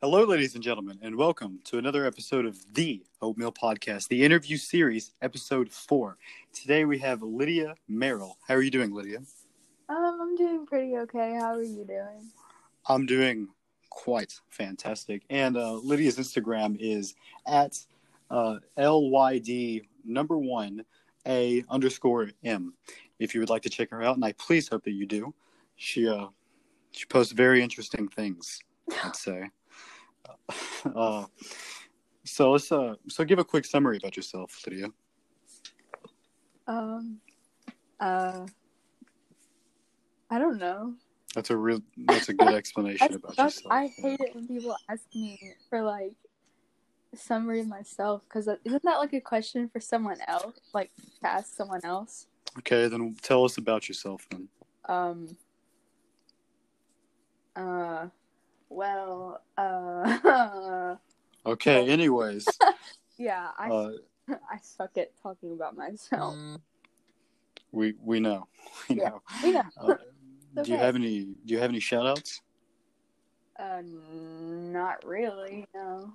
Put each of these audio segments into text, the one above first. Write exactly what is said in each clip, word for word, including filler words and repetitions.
Hello, ladies and gentlemen, and welcome to another episode of The Oatmeal Podcast, the interview series, episode four. Today we have Lydia Merrill. How are you doing, Lydia? Um, I'm doing pretty okay. How are you doing? I'm doing quite fantastic. And uh, Lydia's Instagram is at uh, L Y D number one A underscore M. If you would like to check her out, and I please hope that you do. She uh, she posts very interesting things, I'd say. Uh, so let's uh, so give a quick summary about yourself, Lydia. Um, uh, I don't know. That's a real. That's a good explanation about yourself. I hate it when people ask me for like a summary of myself, because isn't that like a question for someone else? Like to ask someone else. Okay, then tell us about yourself then. Um. Uh. Well, uh... Okay, anyways. yeah, I, uh, I suck at talking about myself. We we know. We yeah, know. We know. Uh, do okay. you have any do you have any shout-outs? Uh, not really, no.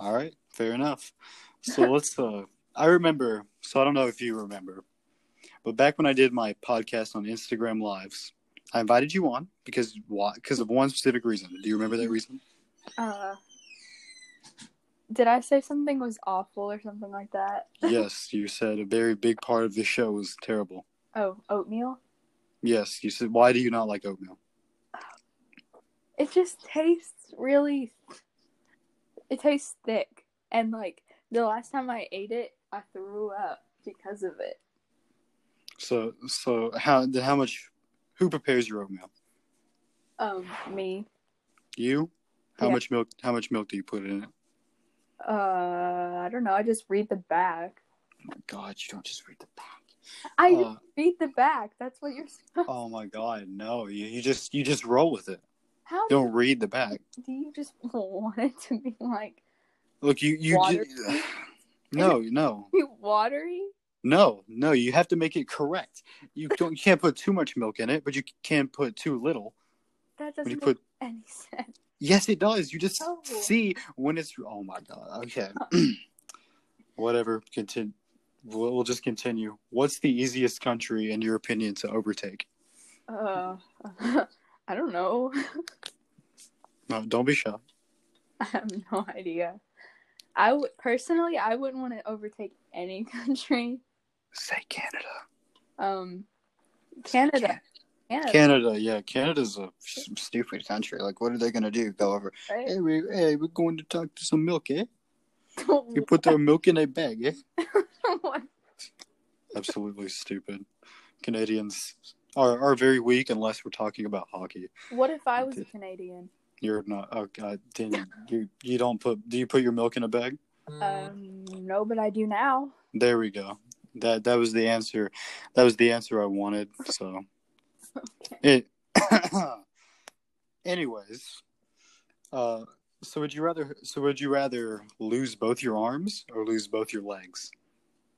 All right, fair enough. So let's uh I remember, so I don't know if you remember, but back when I did my podcast on Instagram Lives, I invited you on because why? Because of one specific reason. Do you remember that reason? Uh, did I say something was awful or something like that? Yes, you said a very big part of the show was terrible. Oh, oatmeal? Yes, you said, why do you not like oatmeal? It just tastes really... It tastes thick. And, like, the last time I ate it, I threw up because of it. So, so how, how much... Who prepares your oatmeal? Um, me. You? How yeah. much milk? How much milk do you put in it? Uh, I don't know. I just read the back. Oh my God, you don't just read the back. I uh, just read the back. That's what you're supposed. Oh my God, no! You you just you just roll with it. How? You don't read the back. Do you just want it to be like? Look, you you. Just, no, no. You watery. No, no, you have to make it correct. You don't, you can't put too much milk in it, but you can put too little. That doesn't make put... any sense. Yes, it does. You just oh. see when it's. Oh my God. Okay. Oh. Whatever. Continue. We'll, we'll just continue. What's the easiest country, in your opinion, to overtake? Uh, I don't know. No, don't be shy. I have no idea. I w- personally, I wouldn't want to overtake any country. Say Canada. Um, Canada. Canada. Canada, yeah. Canada's a stupid country. Like, what are they going to do? Go over, right. hey, we, hey, we're going to talk to some milk, eh? You put their milk in a bag, eh? What? Absolutely stupid. Canadians are, are very weak unless we're talking about hockey. What if I was okay. a Canadian? You're not. Oh God, dang, you you don't put. Do you put your milk in a bag? Um, no, but I do now. There we go. That that was the answer. That was the answer I wanted. So, okay. it. Anyways, uh, so would you rather? So would you rather lose both your arms or lose both your legs?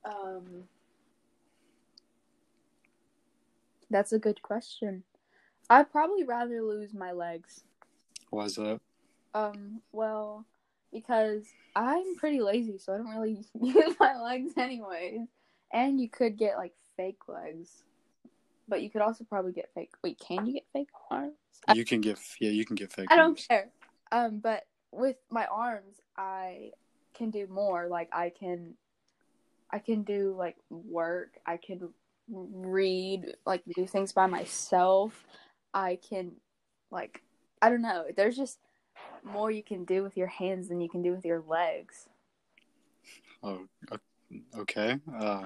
Um, that's a good question. I'd probably rather lose my legs. Why is that? Um, well, because I'm pretty lazy, so I don't really use my legs anyways. And you could get, like, fake legs. But you could also probably get fake... Wait, can you get fake arms? You can get... Yeah, you can get fake I arms. I don't care. Um, but with my arms, I can do more. Like, I can... I can do, like, work. I can read, like, do things by myself. I can, like... I don't know. There's just more you can do with your hands than you can do with your legs. Oh, okay. Uh,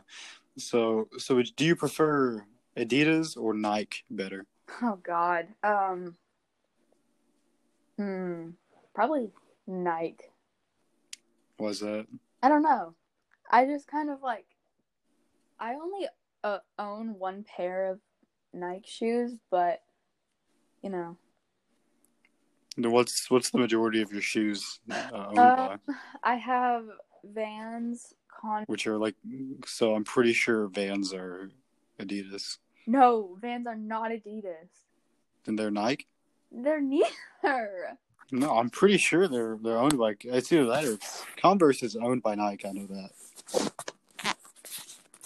so, so do you prefer Adidas or Nike better? Oh God. Um. Hmm. Probably Nike. Was that? I don't know. I just kind of like. I only uh, own one pair of Nike shoes, but you know. What's what's the majority of your shoes uh, owned uh, by? I have Vans, Con. Which are like, so I'm pretty sure Vans are Adidas. No, Vans are not Adidas. Then they're Nike? They're neither. No, I'm pretty sure they're they're owned by. It's either that or Converse is owned by Nike. I know that.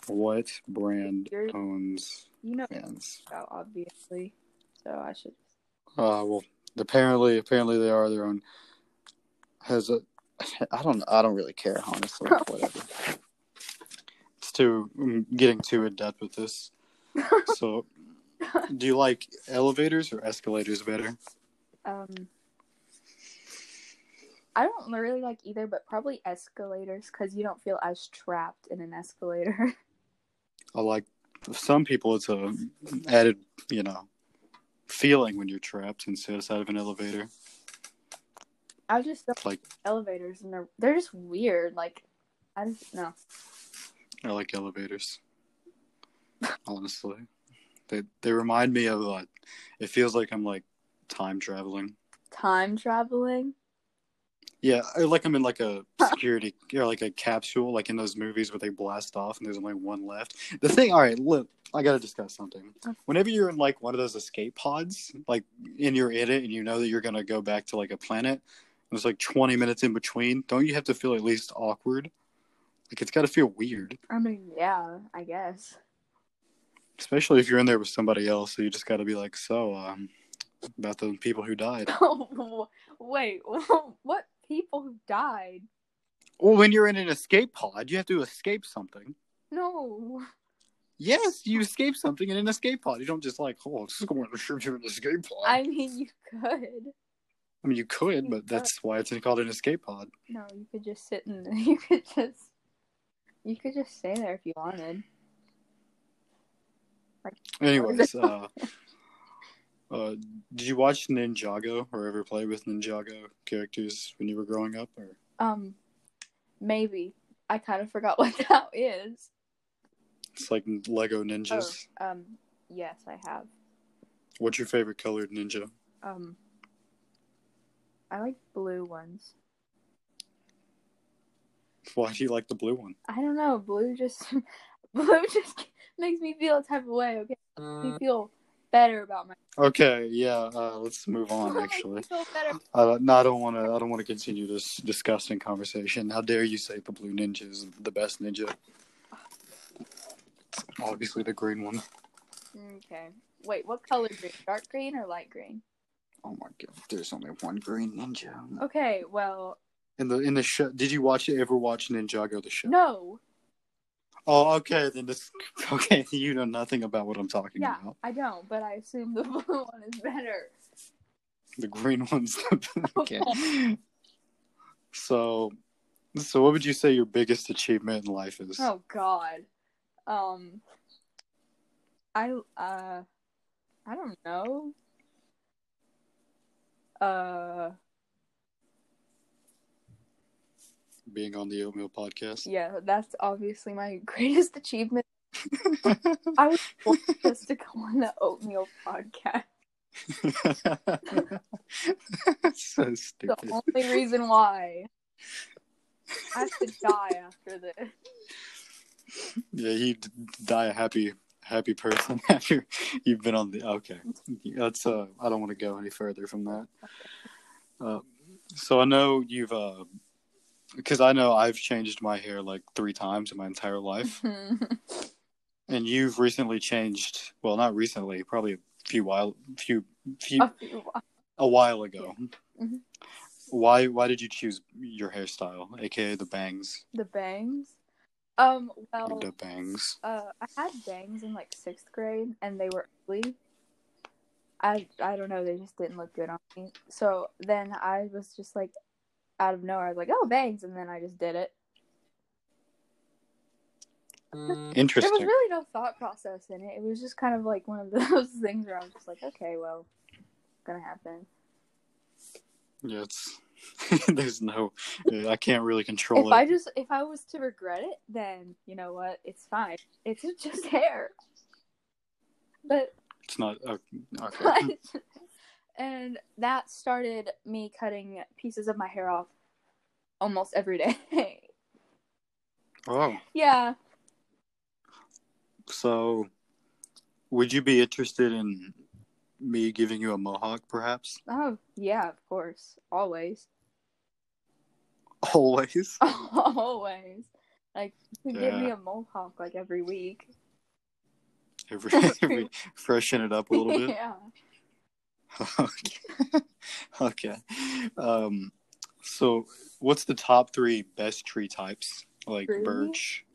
What brand You're, owns you know, fans? Obviously, so I should. Uh, well, apparently, apparently they are their own. Has a, I don't, I don't really care, honestly. Whatever. It's too I'm getting too in depth with this. So, do you like elevators or escalators better? Um. I don't really like either, but probably escalators because you don't feel as trapped in an escalator. I like some people, it's a added, you know, feeling when you're trapped inside of an elevator. I just don't like elevators, and they're they're just weird. Like, I just no. I like elevators. Honestly, they they remind me of like it feels like I'm like time traveling. Time traveling. Yeah, like I'm in like a security, or like a capsule, like in those movies where they blast off and there's only one left. The thing, all right, look, I gotta discuss something. Whenever you're in like one of those escape pods, like, and you're in it and you know that you're gonna go back to like a planet, and there's like twenty minutes in between, don't you have to feel at least awkward? Like, it's gotta feel weird. I mean, yeah, I guess. Especially if you're in there with somebody else, so you just gotta be like, so, um, about the people who died. Wait, what? People who died. Well, when you're in an escape pod, you have to escape something. No. Yes, you escape something in an escape pod. You don't just like, oh, I'm just going to shoot you in an escape pod. I mean, you could. I mean, you could, you but could. That's why it's called an escape pod. No, you could just sit in there. You could just, you could just stay there if you wanted. Like, anyways, uh, Uh, did you watch Ninjago or ever play with Ninjago characters when you were growing up? Or um, maybe I kind of forgot what that is. It's like Lego ninjas. Oh, um, yes, I have. What's your favorite colored ninja? Um, I like blue ones. Why do you like the blue one? I don't know. Blue just blue just makes me feel a type of way. Okay, uh... makes me feel better about my. Okay, yeah, uh, let's move on. Actually, uh, no, I don't want to. I don't want to continue this disgusting conversation. How dare you say the blue ninja is the best ninja? It's obviously, the green one. Okay. Wait, what color green? Dark green or light green? Oh my god, there's only one green ninja. Okay, well. In the in the show, did you watch ever watch Ninjago the show? No. Oh, okay, then this... Okay, you know nothing about what I'm talking yeah, about. Yeah, I don't, but I assume the blue one is better. The green one's the best. Okay. so, so what would you say your biggest achievement in life is? Oh, God. Um... I, uh... I don't know. Uh... Being on the Oatmeal Podcast. Yeah, that's obviously my greatest achievement. I was born just to go on the Oatmeal Podcast. So stupid. The only reason why. I have to die after this. Yeah, you die a happy, happy person after you've been on the. Okay, that's. Uh, I don't want to go any further from that. Uh, so I know you've. Uh, Because I know I've changed my hair like three times in my entire life. And you've recently changed, well, not recently, probably a few while, few, few, a, few while. a while ago. Yeah. Mm-hmm. Why Why did you choose your hairstyle, a k a the bangs? The bangs? Um, well, the bangs. Uh, I had bangs in like sixth grade and they were ugly. I, I don't know, they just didn't look good on me. So then I was just like, out of nowhere, I was like, oh, bangs, and then I just did it. Interesting. There was really no thought process in it. It was just kind of like one of those things where I was just like, okay, well, it's gonna happen. Yeah, it's... There's no... I can't really control if it. I just, if I was to regret it, then, you know what, it's fine. It's just hair. But... It's not... Okay. okay. But... And that started me cutting pieces of my hair off almost every day. Oh. Yeah. So, would you be interested in me giving you a mohawk, perhaps? Oh, yeah, of course. Always. Always? Always. Like, you yeah. give me a mohawk, like, every week. Every, every freshen it up a little bit? Yeah. Okay. Okay. Um, so, what's the top three best tree types? Like, Tree? birch,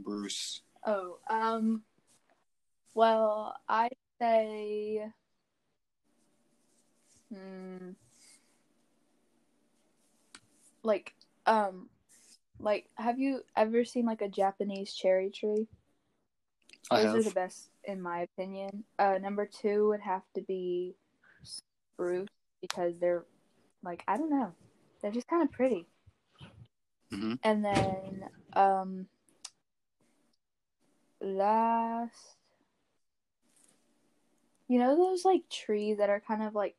spruce. Oh, um... Well, I say, hmm, like, um, like, have you ever seen, like, a Japanese cherry tree? I Those have. are the best, in my opinion. Uh, number two would have to be spruce, because they're, like, I don't know. They're just kind of pretty. Mm-hmm. And then, um, last... You know those, like, trees that are kind of, like,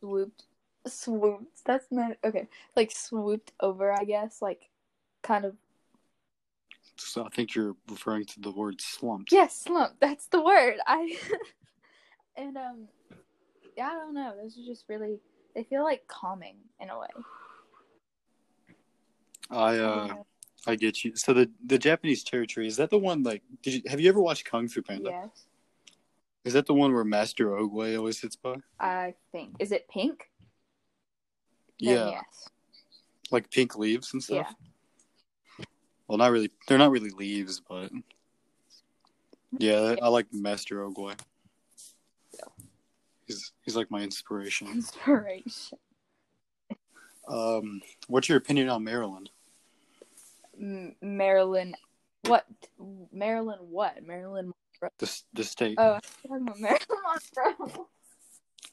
swooped, swooped, that's not, okay, like, swooped over, I guess, like, kind of. So I think you're referring to the word slumped. Yes, yeah, slump, that's the word. I, and, um, yeah, I don't know, those are just really, they feel, like, calming in a way. I, uh, yeah. I get you. So the, the Japanese cherry tree, is that the one, like, did you, have you ever watched Kung Fu Panda? Yes. Is that the one where Master Ogway always sits by? I think. Is it pink? Then yeah. Yes. Like pink leaves and stuff? Yeah. Well, not really. They're not really leaves, but... Yeah, I like Master Ogway. Yeah. He's, he's like my inspiration. Inspiration. Um, what's your opinion on Maryland? M- Maryland... What? Maryland what? Maryland... The the state. Oh, I'm talking about Maryland, Monroe.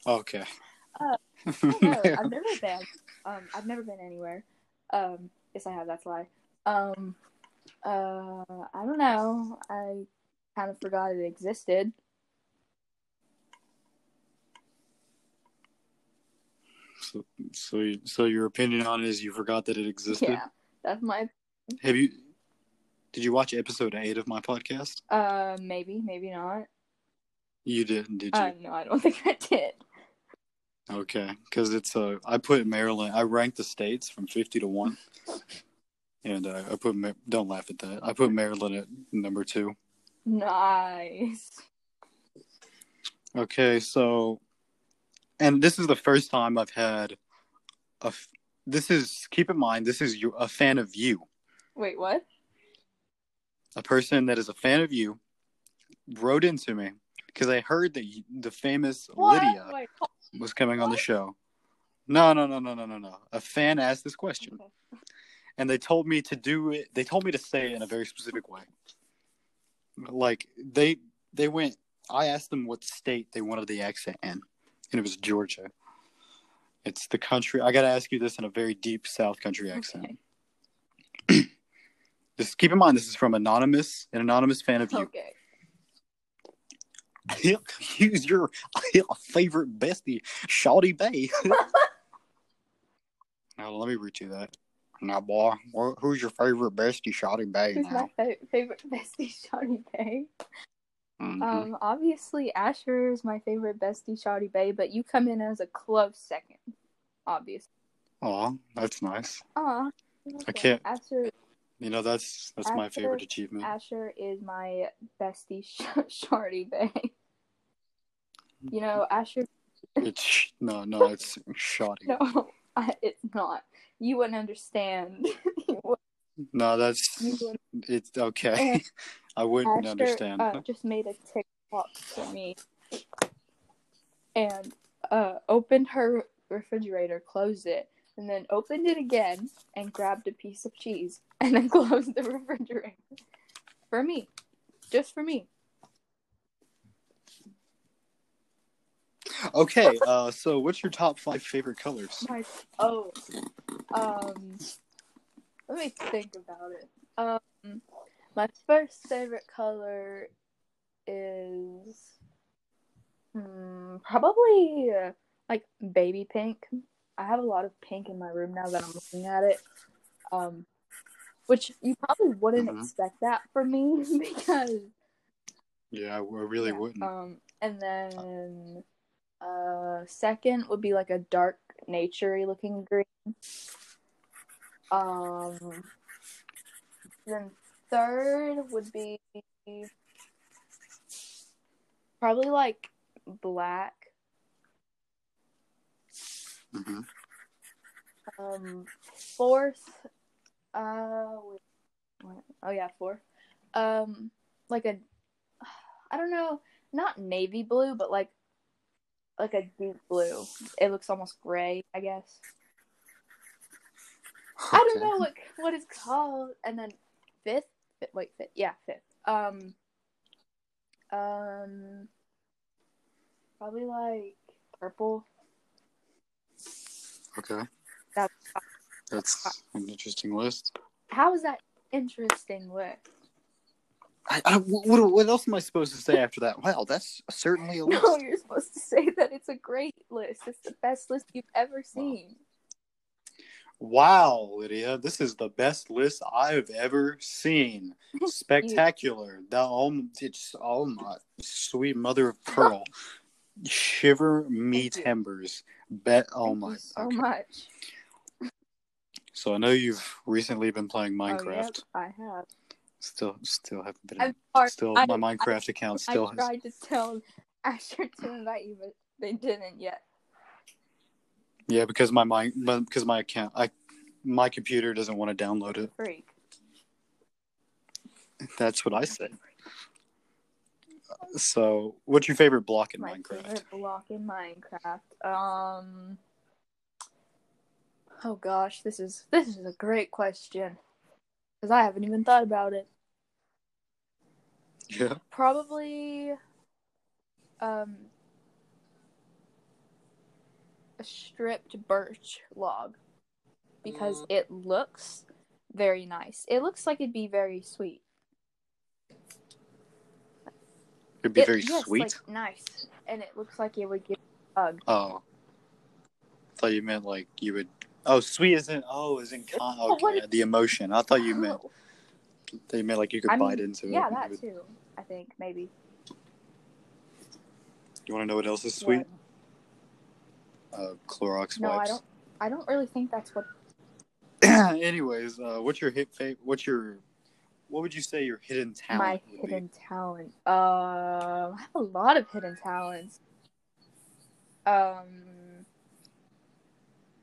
Okay. Uh, I don't know. I've never been. Um, I've never been anywhere. Um, yes, I have. That's a lie. Um, uh, I don't know. I kind of forgot it existed. So, so, you, so your opinion on it is you forgot that it existed? Yeah, that's my. Opinion. Have you? Did you watch episode eight of my podcast? Uh, maybe, maybe not. You didn't, did you? Uh, no, I don't think I did. Okay, because it's uh, I put Maryland. I ranked the states from fifty to one, and uh, I put. Don't laugh at that. I put Maryland at number two. Nice. Okay, so, and this is the first time I've had a. This is keep in mind. This is you, a fan of you. Wait, what? A person that is a fan of you wrote into me because I heard that you, the famous what? Lydia Wait, was coming what? on the show. No, no, no, no, no, no, no. A fan asked this question, okay. And they told me to do it. They told me to say it in a very specific way. Like they, they went. I asked them what state they wanted the accent in, and it was Georgia. It's the country. I got to ask you this in a very deep South Country accent. Okay. Just keep in mind, this is from anonymous, an anonymous fan of you. Okay. He'll use your favorite bestie, Shawty Bay. Now, let me read you that. Now, boy, who's your favorite bestie, Shawty Bay? Who's now? my fa- favorite bestie, Shawty Bay? Mm-hmm. Um, obviously, Asher is my favorite bestie, Shawty Bay, but you come in as a close second, obviously. Aw, that's nice. Aw. Okay. I can't... Asher... You know, that's that's Asher, my favorite achievement. Asher is my bestie, Shardy Bay. You know, Asher... It's... No, no, it's Shardy. No, I, it's not. You wouldn't understand. You wouldn't. No, that's... It's okay. And I wouldn't Asher, understand. Uh, just made a TikTok for me. And uh, opened her refrigerator, closed it, and then opened it again and grabbed a piece of cheese and then closed the refrigerator. For me. Just for me. Okay, uh, so what's your top five favorite colors? My, oh, um, let me think about it. Um, my first favorite color is hmm, probably uh, like baby pink. I have a lot of pink in my room now that I'm looking at it, um, which you probably wouldn't mm-hmm. expect that from me because... Yeah, I really yeah. wouldn't. Um, and then Uh, second would be like a dark, naturey looking green. Um, then third would be probably like black. Mm-hmm. Um, fourth, uh, wait, wait, oh yeah, fourth. Um, like a, I don't know, not navy blue, but like, like a deep blue. It looks almost gray, I guess. Okay. I don't know what what it's called. And then fifth, fifth wait, fifth, yeah, fifth. Um, um, probably like purple. Okay. That's that's an interesting list. How is that interesting list? I, I, what, what else am I supposed to say after that? Wow, that's certainly a list. No, you're supposed to say that it's a great list. It's the best list you've ever seen. Wow, wow, Lydia, this is the best list I've ever seen. Spectacular. The, um, it's all my sweet mother of pearl. Shiver me timbers. Bet all my. So okay. much. So I know you've recently been playing Minecraft. Oh, yep, I have. Still, still haven't been. Sorry, still, I, my Minecraft I, account still. I has... tried to tell Asher to invite you, but they didn't yet. Yeah, because my my because my account, I my computer doesn't want to download it. Freak. That's what I said. So, what's your favorite block in my Minecraft? My favorite block in Minecraft. Um. Oh gosh, this is this is a great question, because I haven't even thought about it. Yeah. Probably. Um. A stripped birch log, because mm. it looks very nice. It looks like it'd be very sweet. It'd be it, very yes, sweet. Like, nice, and it looks like it would give a hug. Oh, I thought you meant like you would. Oh, sweet isn't. Oh, isn't con- oh, okay. Is... the emotion. I thought you meant. Oh. I thought you meant like you could I bite mean, into yeah, it. Yeah, that would... too. I think maybe. You want to know what else is sweet? What? Uh, Clorox wipes. No, I don't. I don't really think that's what. Anyways, uh, what's your hit? Fa- what's your What would you say your hidden talent? My hidden be? talent. Um, uh, I have a lot of hidden talents. Um,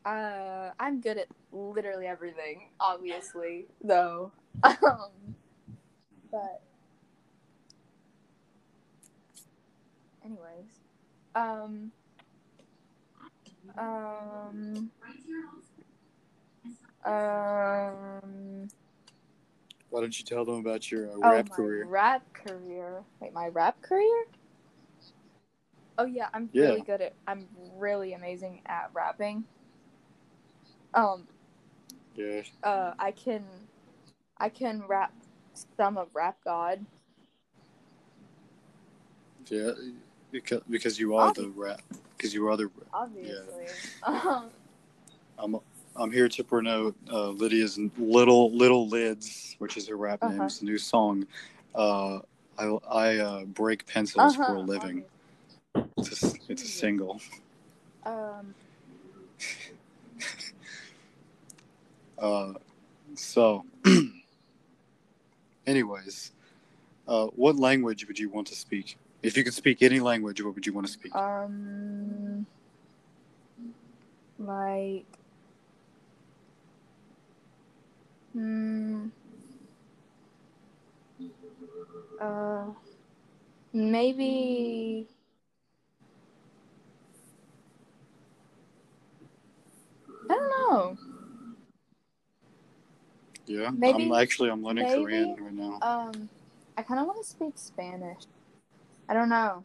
uh, I'm good at literally everything, obviously, though. Um, but, anyways, um, um, um. Why don't you tell them about your uh, rap oh, my career? Rap career. Wait, my rap career? Oh yeah, I'm yeah. really good at. I'm really amazing at rapping. Um. Yeah. Uh, I can, I can rap some of Rap God. Yeah, because because you are Obviously. the rap because you are the. Obviously. Yeah. Um. I'm. A, I'm here to promote uh, Lydia's Little Little Lids, which is her rap uh-huh. name. It's a new song. Uh, I, I uh, break pencils uh-huh. for a living. It's a, it's a single. Um. uh, so, anyways, uh, what language would you want to speak? If you could speak any language, what would you want to speak? Um, like. Hmm. Uh, maybe. I don't know. Yeah, maybe, I'm actually I'm learning maybe, Korean right now. Um, I kind of want to speak Spanish. I don't know.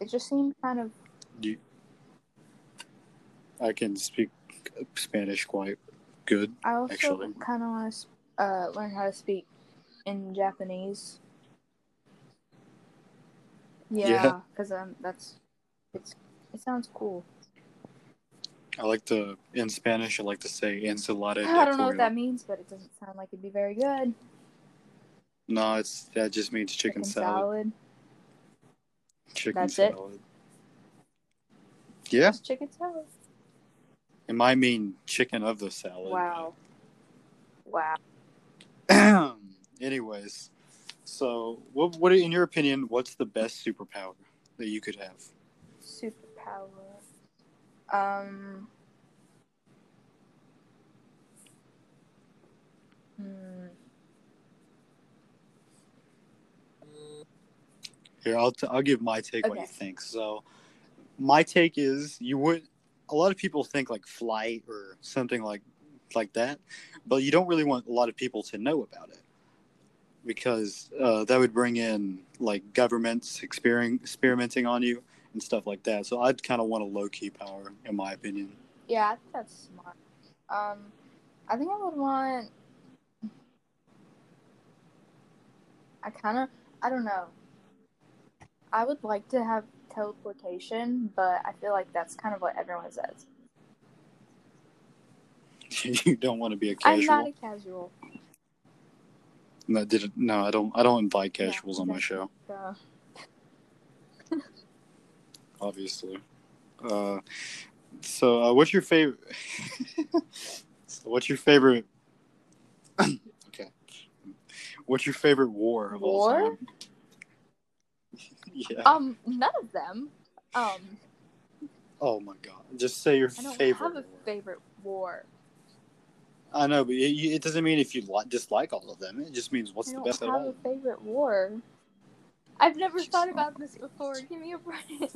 It just seemed kind of. You, I can speak Spanish quite. Good. I also kind of want to uh, learn how to speak in Japanese. Yeah, because yeah. um, that's it's it sounds cool. I like to in Spanish. I like to say ensalada. I don't know what that means, but it doesn't sound like it'd be very good. No, it's that just means chicken, chicken salad. salad. Chicken that's salad. It? Yeah. It's chicken salad. And I mean chicken of the salad. Wow. Wow. Anyways, so what? What, in your opinion, what's the best superpower that you could have? Superpower. Um. Hmm. Here, I'll t- I'll give my take. Okay. What you think. So, my take is you would. A lot of people think like flight or something like like that, but you don't really want a lot of people to know about it because uh, that would bring in like governments exper- experimenting on you and stuff like that. So I'd kind of want a low key power, in my opinion. Yeah, I think that's smart. Um, I think I would want. I kind of. I don't know. I would like to have teleportation, but I feel like that's kind of what everyone says. You don't want to be a casual. I'm not a casual. No, did it, no, I don't. I don't invite casuals yeah, on my show. So. Obviously. Uh, so, uh, what's your favorite? so what's your favorite? okay. What's your favorite war of war? all time? Yeah. Um, none of them. Um. Oh my God! Just say your favorite. I don't favorite have a war. favorite war. I know, but it, it doesn't mean if you li- dislike all of them. It just means what's I the best at all. I don't have a favorite war. I've never Jeez, thought about this before. Give me a break. And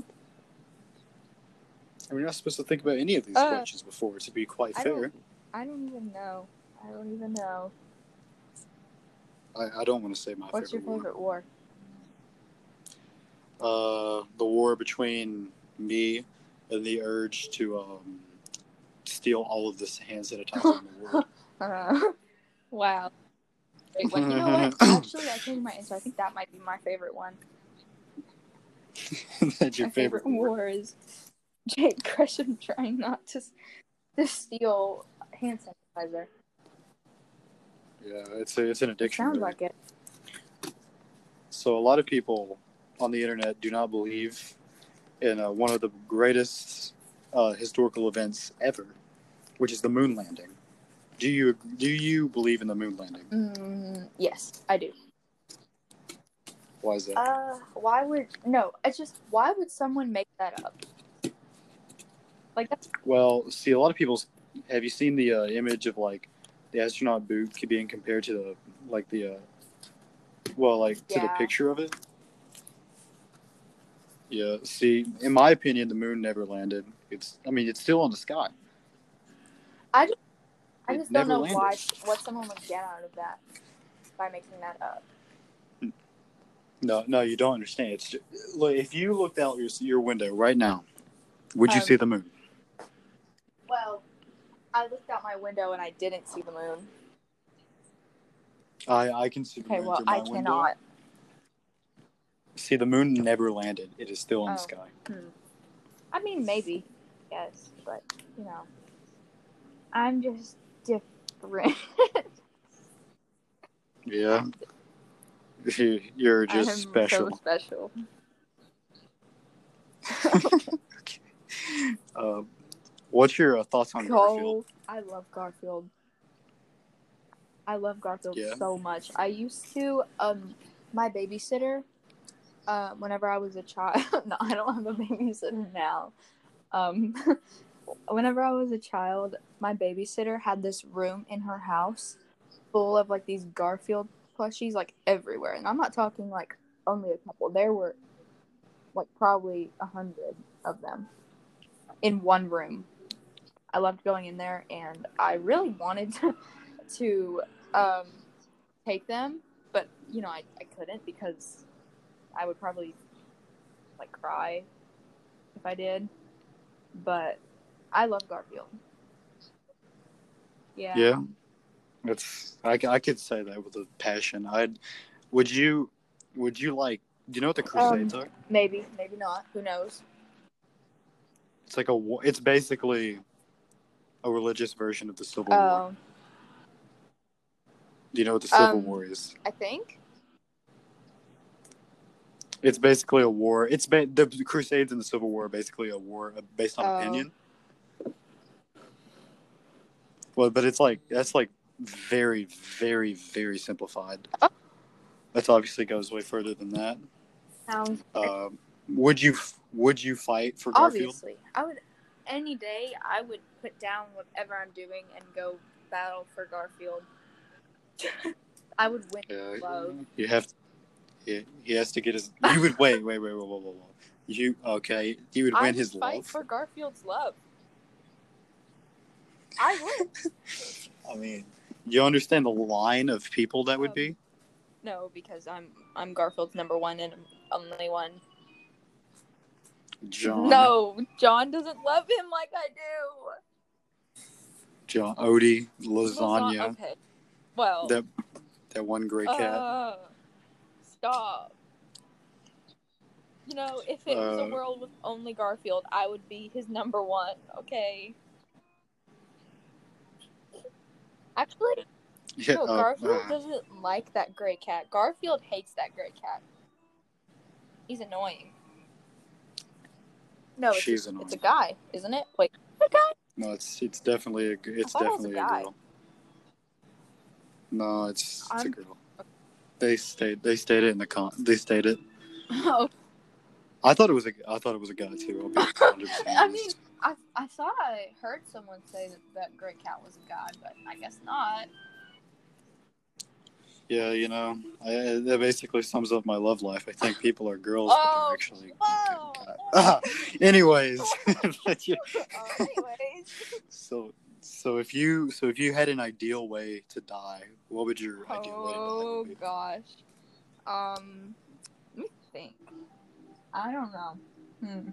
we're not supposed to think about any of these uh, questions before, to be quite I fair. Don't, I don't even know. I don't even know. I, I don't want to say my what's favorite war. What's your favorite war? war? Uh, the war between me and the urge to um, steal all of the hand sanitizer in the world. Uh, wow. Wait, wait, you know what? Actually, I changed my answer. I think that might be my favorite one. That's your my favorite, favorite war. war is Jake Gresham trying not to, to steal hand sanitizer. Yeah, it's a, it's an addiction. It sounds really. like it. So a lot of people on the internet do not believe in uh, one of the greatest uh, historical events ever, which is the moon landing. Do you do you believe in the moon landing? Mm, yes, I do. Why is that? Uh, why would no? It's just why would someone make that up? Like that's well, see, a lot of people have you seen the uh, image of like the astronaut boot being compared to the like the uh, well, like yeah. to the picture of it. Yeah, see, in my opinion, the moon never landed. It's, I mean, it's still in the sky. I just, I just don't know landed. why, what someone would get out of that by making that up. No, no, you don't understand. It's just, look, if you looked out your your window right now, would you um, see the moon? Well, I looked out my window and I didn't see the moon. I I can see the okay, moon well, through my I window. Okay, well, I cannot. See, the moon never landed. It is still in oh. the sky. Hmm. I mean, maybe. Yes, but, you know. I'm just different. yeah. You're just I'm special. so special. okay. Uh, what's your uh, thoughts on Cole, Garfield? I love Garfield. I love Garfield yeah. so much. I used to, um, my babysitter... Uh, whenever I was a child, no, I don't have a babysitter now. Um, whenever I was a child, my babysitter had this room in her house full of like these Garfield plushies, like everywhere. And I'm not talking like only a couple. There were like probably a hundred of them in one room. I loved going in there, and I really wanted to, to um, take them, but you know I, I couldn't because I would probably, like, cry if I did. But I love Garfield. Yeah. Yeah. That's, I, I could say that with a passion. I'd, would you, would you, like, do you know what the Crusades um, are? Maybe. Maybe not. Who knows? It's like a, it's basically a religious version of the Civil oh. War. Do you know what the Civil um, War is? I think. It's basically a war. It's been, the Crusades and the Civil War are basically a war based on oh. opinion. Well, but it's like, that's like very, very, very simplified. Oh. That obviously goes way further than that. Sounds good. Um, would you would you fight for Garfield? Obviously, I would. Any day, I would put down whatever I'm doing and go battle for Garfield. I would win. Yeah, love. You have. To, he, he has to get his. You would wait, wait, wait, wait, wait, wait. You okay? You would I win would his fight love for Garfield's love. I would. I mean, you understand the line of people that would be? No, because I'm I'm Garfield's number one and only one. John. No, John doesn't love him like I do. John, Odie, lasagna. Lasagna. Okay. Well, that that one gray cat. Uh, stop. You know, if it was uh, a world with only Garfield, I would be his number one. Okay. Actually, yeah, no, uh, Garfield uh, doesn't like that gray cat. Garfield hates that gray cat. He's annoying. No, it's, she's annoying. It's a guy, isn't it? Wait, a guy? No, it's it's definitely a it's definitely it a, a girl. No, it's, it's a girl. They stayed they stayed it in the con. They stayed it. Oh. I thought it was a I thought it was a guy too. I'll be I mean, I I thought I heard someone say that that gray cat was a guy, but I guess not. Yeah, you know, I, that basically sums up my love life. I think people are girls, oh, but they're actually... Oh, ah, anyways. oh, anyways. So, so if you so if you had an ideal way to die, what would your oh, ideal way to die Oh, gosh. Um, let me think. I don't know. Hmm.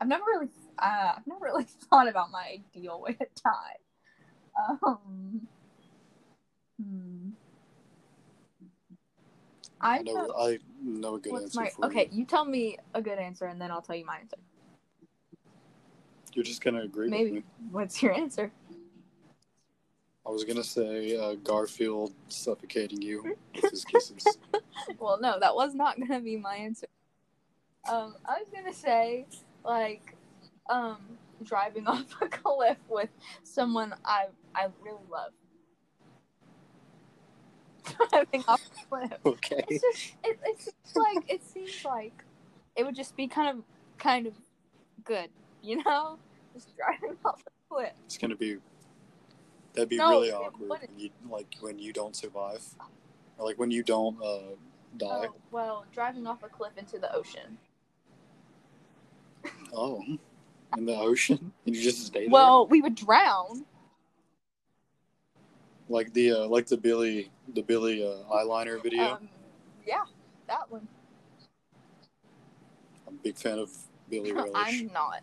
I've never really, uh, I've never really thought about my ideal way to die. Um. Hmm. I know, know, I know a good answer my, for Okay, you. you tell me a good answer, and then I'll tell you my answer. You're just going to agree Maybe. with me. What's your answer? I was going to say uh, Garfield suffocating you with his kisses. Well, no, that was not going to be my answer. Um, I was going to say, like, um, driving off a cliff with someone I I really love. Off the cliff. Okay. It's just, it, it seems like it seems like it would just be kind of kind of good, you know, just driving off the cliff. It's gonna be that'd be no, really awkward when you, like when you don't survive, or like when you don't uh, die. Oh, well, driving off a cliff into the ocean. Oh, in the ocean, and you just stay there. Well, we would drown. Like the uh, like the Billy the Billy uh, eyeliner video. Um, yeah, that one. I'm a big fan of Billy Relish. I'm not,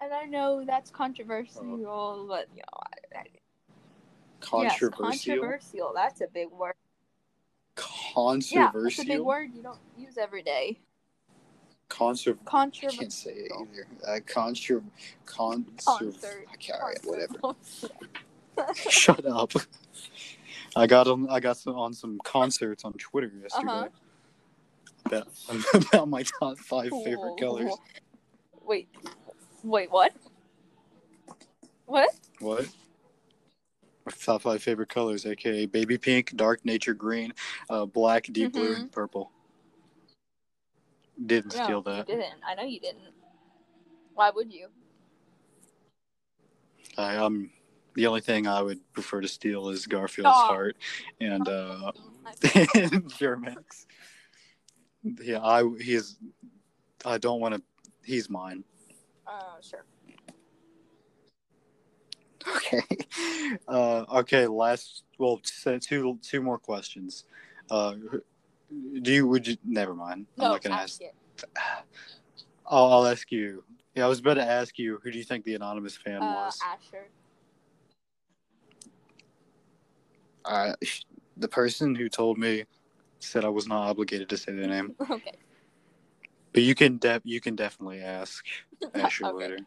and I know that's controversial, uh, but you know, I, I, controversial. Yes, controversial. That's a big word. Controversial. Yeah, that's a big word you don't use every day. Controversial. Controver- I can't say it either. Uh, contro. Conser- Concert. I can't. Concert. Whatever. Shut up! I got on. I got some, on some concerts on Twitter yesterday uh-huh. about, about my top five cool. favorite colors. Wait, wait, what? What? What? My top five favorite colors, aka baby pink, dark nature green, uh, black, deep mm-hmm. blue, and purple. Didn't no, steal that. You didn't. I know you didn't. Why would you? I um. The only thing I would prefer to steal is Garfield's oh. heart and uh, Jermax. Yeah, I he is. I don't want to. He's mine. Uh, sure. Okay. Uh, okay. Last. Well, two two more questions. Uh, do you? Would you? Never mind. No, I'm not gonna ask. It. I'll, I'll ask you. Yeah, I was about to ask you. Who do you think the anonymous fan uh, was? Asher. Uh, the person who told me said I was not obligated to say their name. Okay. But you can de- you can definitely ask Asher okay. later.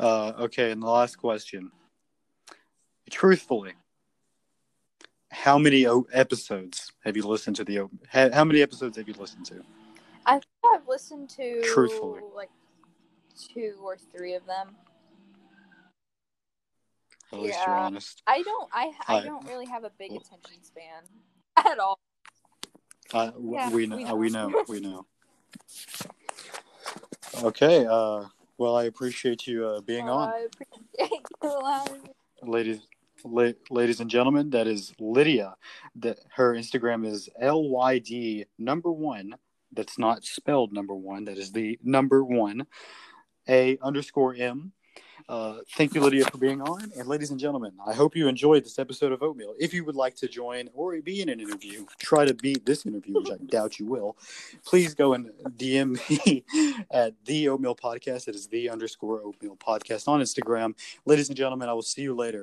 Uh, okay, and the last question. Truthfully, how many o- episodes have you listened to the o- ha- how many episodes have you listened to? I think I've listened to Truthfully. like two or three of them. At least yeah. you're honest. I don't I I, I don't really have a big well, attention span at all. Uh, w- yeah, we, know, we know we know we know. Okay, uh well, I appreciate you uh, being oh, on. I appreciate you allowing me. Ladies la- ladies and gentlemen, that is Lydia. That her Instagram is L Y D number one. That's not spelled number one. That is the number one. A underscore M. Uh, thank you, Lydia, for being on. And ladies and gentlemen, I hope you enjoyed this episode of Oatmeal. If you would like to join or be in an interview, try to beat this interview, which I doubt you will. Please go and D M me at The Oatmeal Podcast. It is the underscore Oatmeal Podcast on Instagram. Ladies and gentlemen, I will see you later.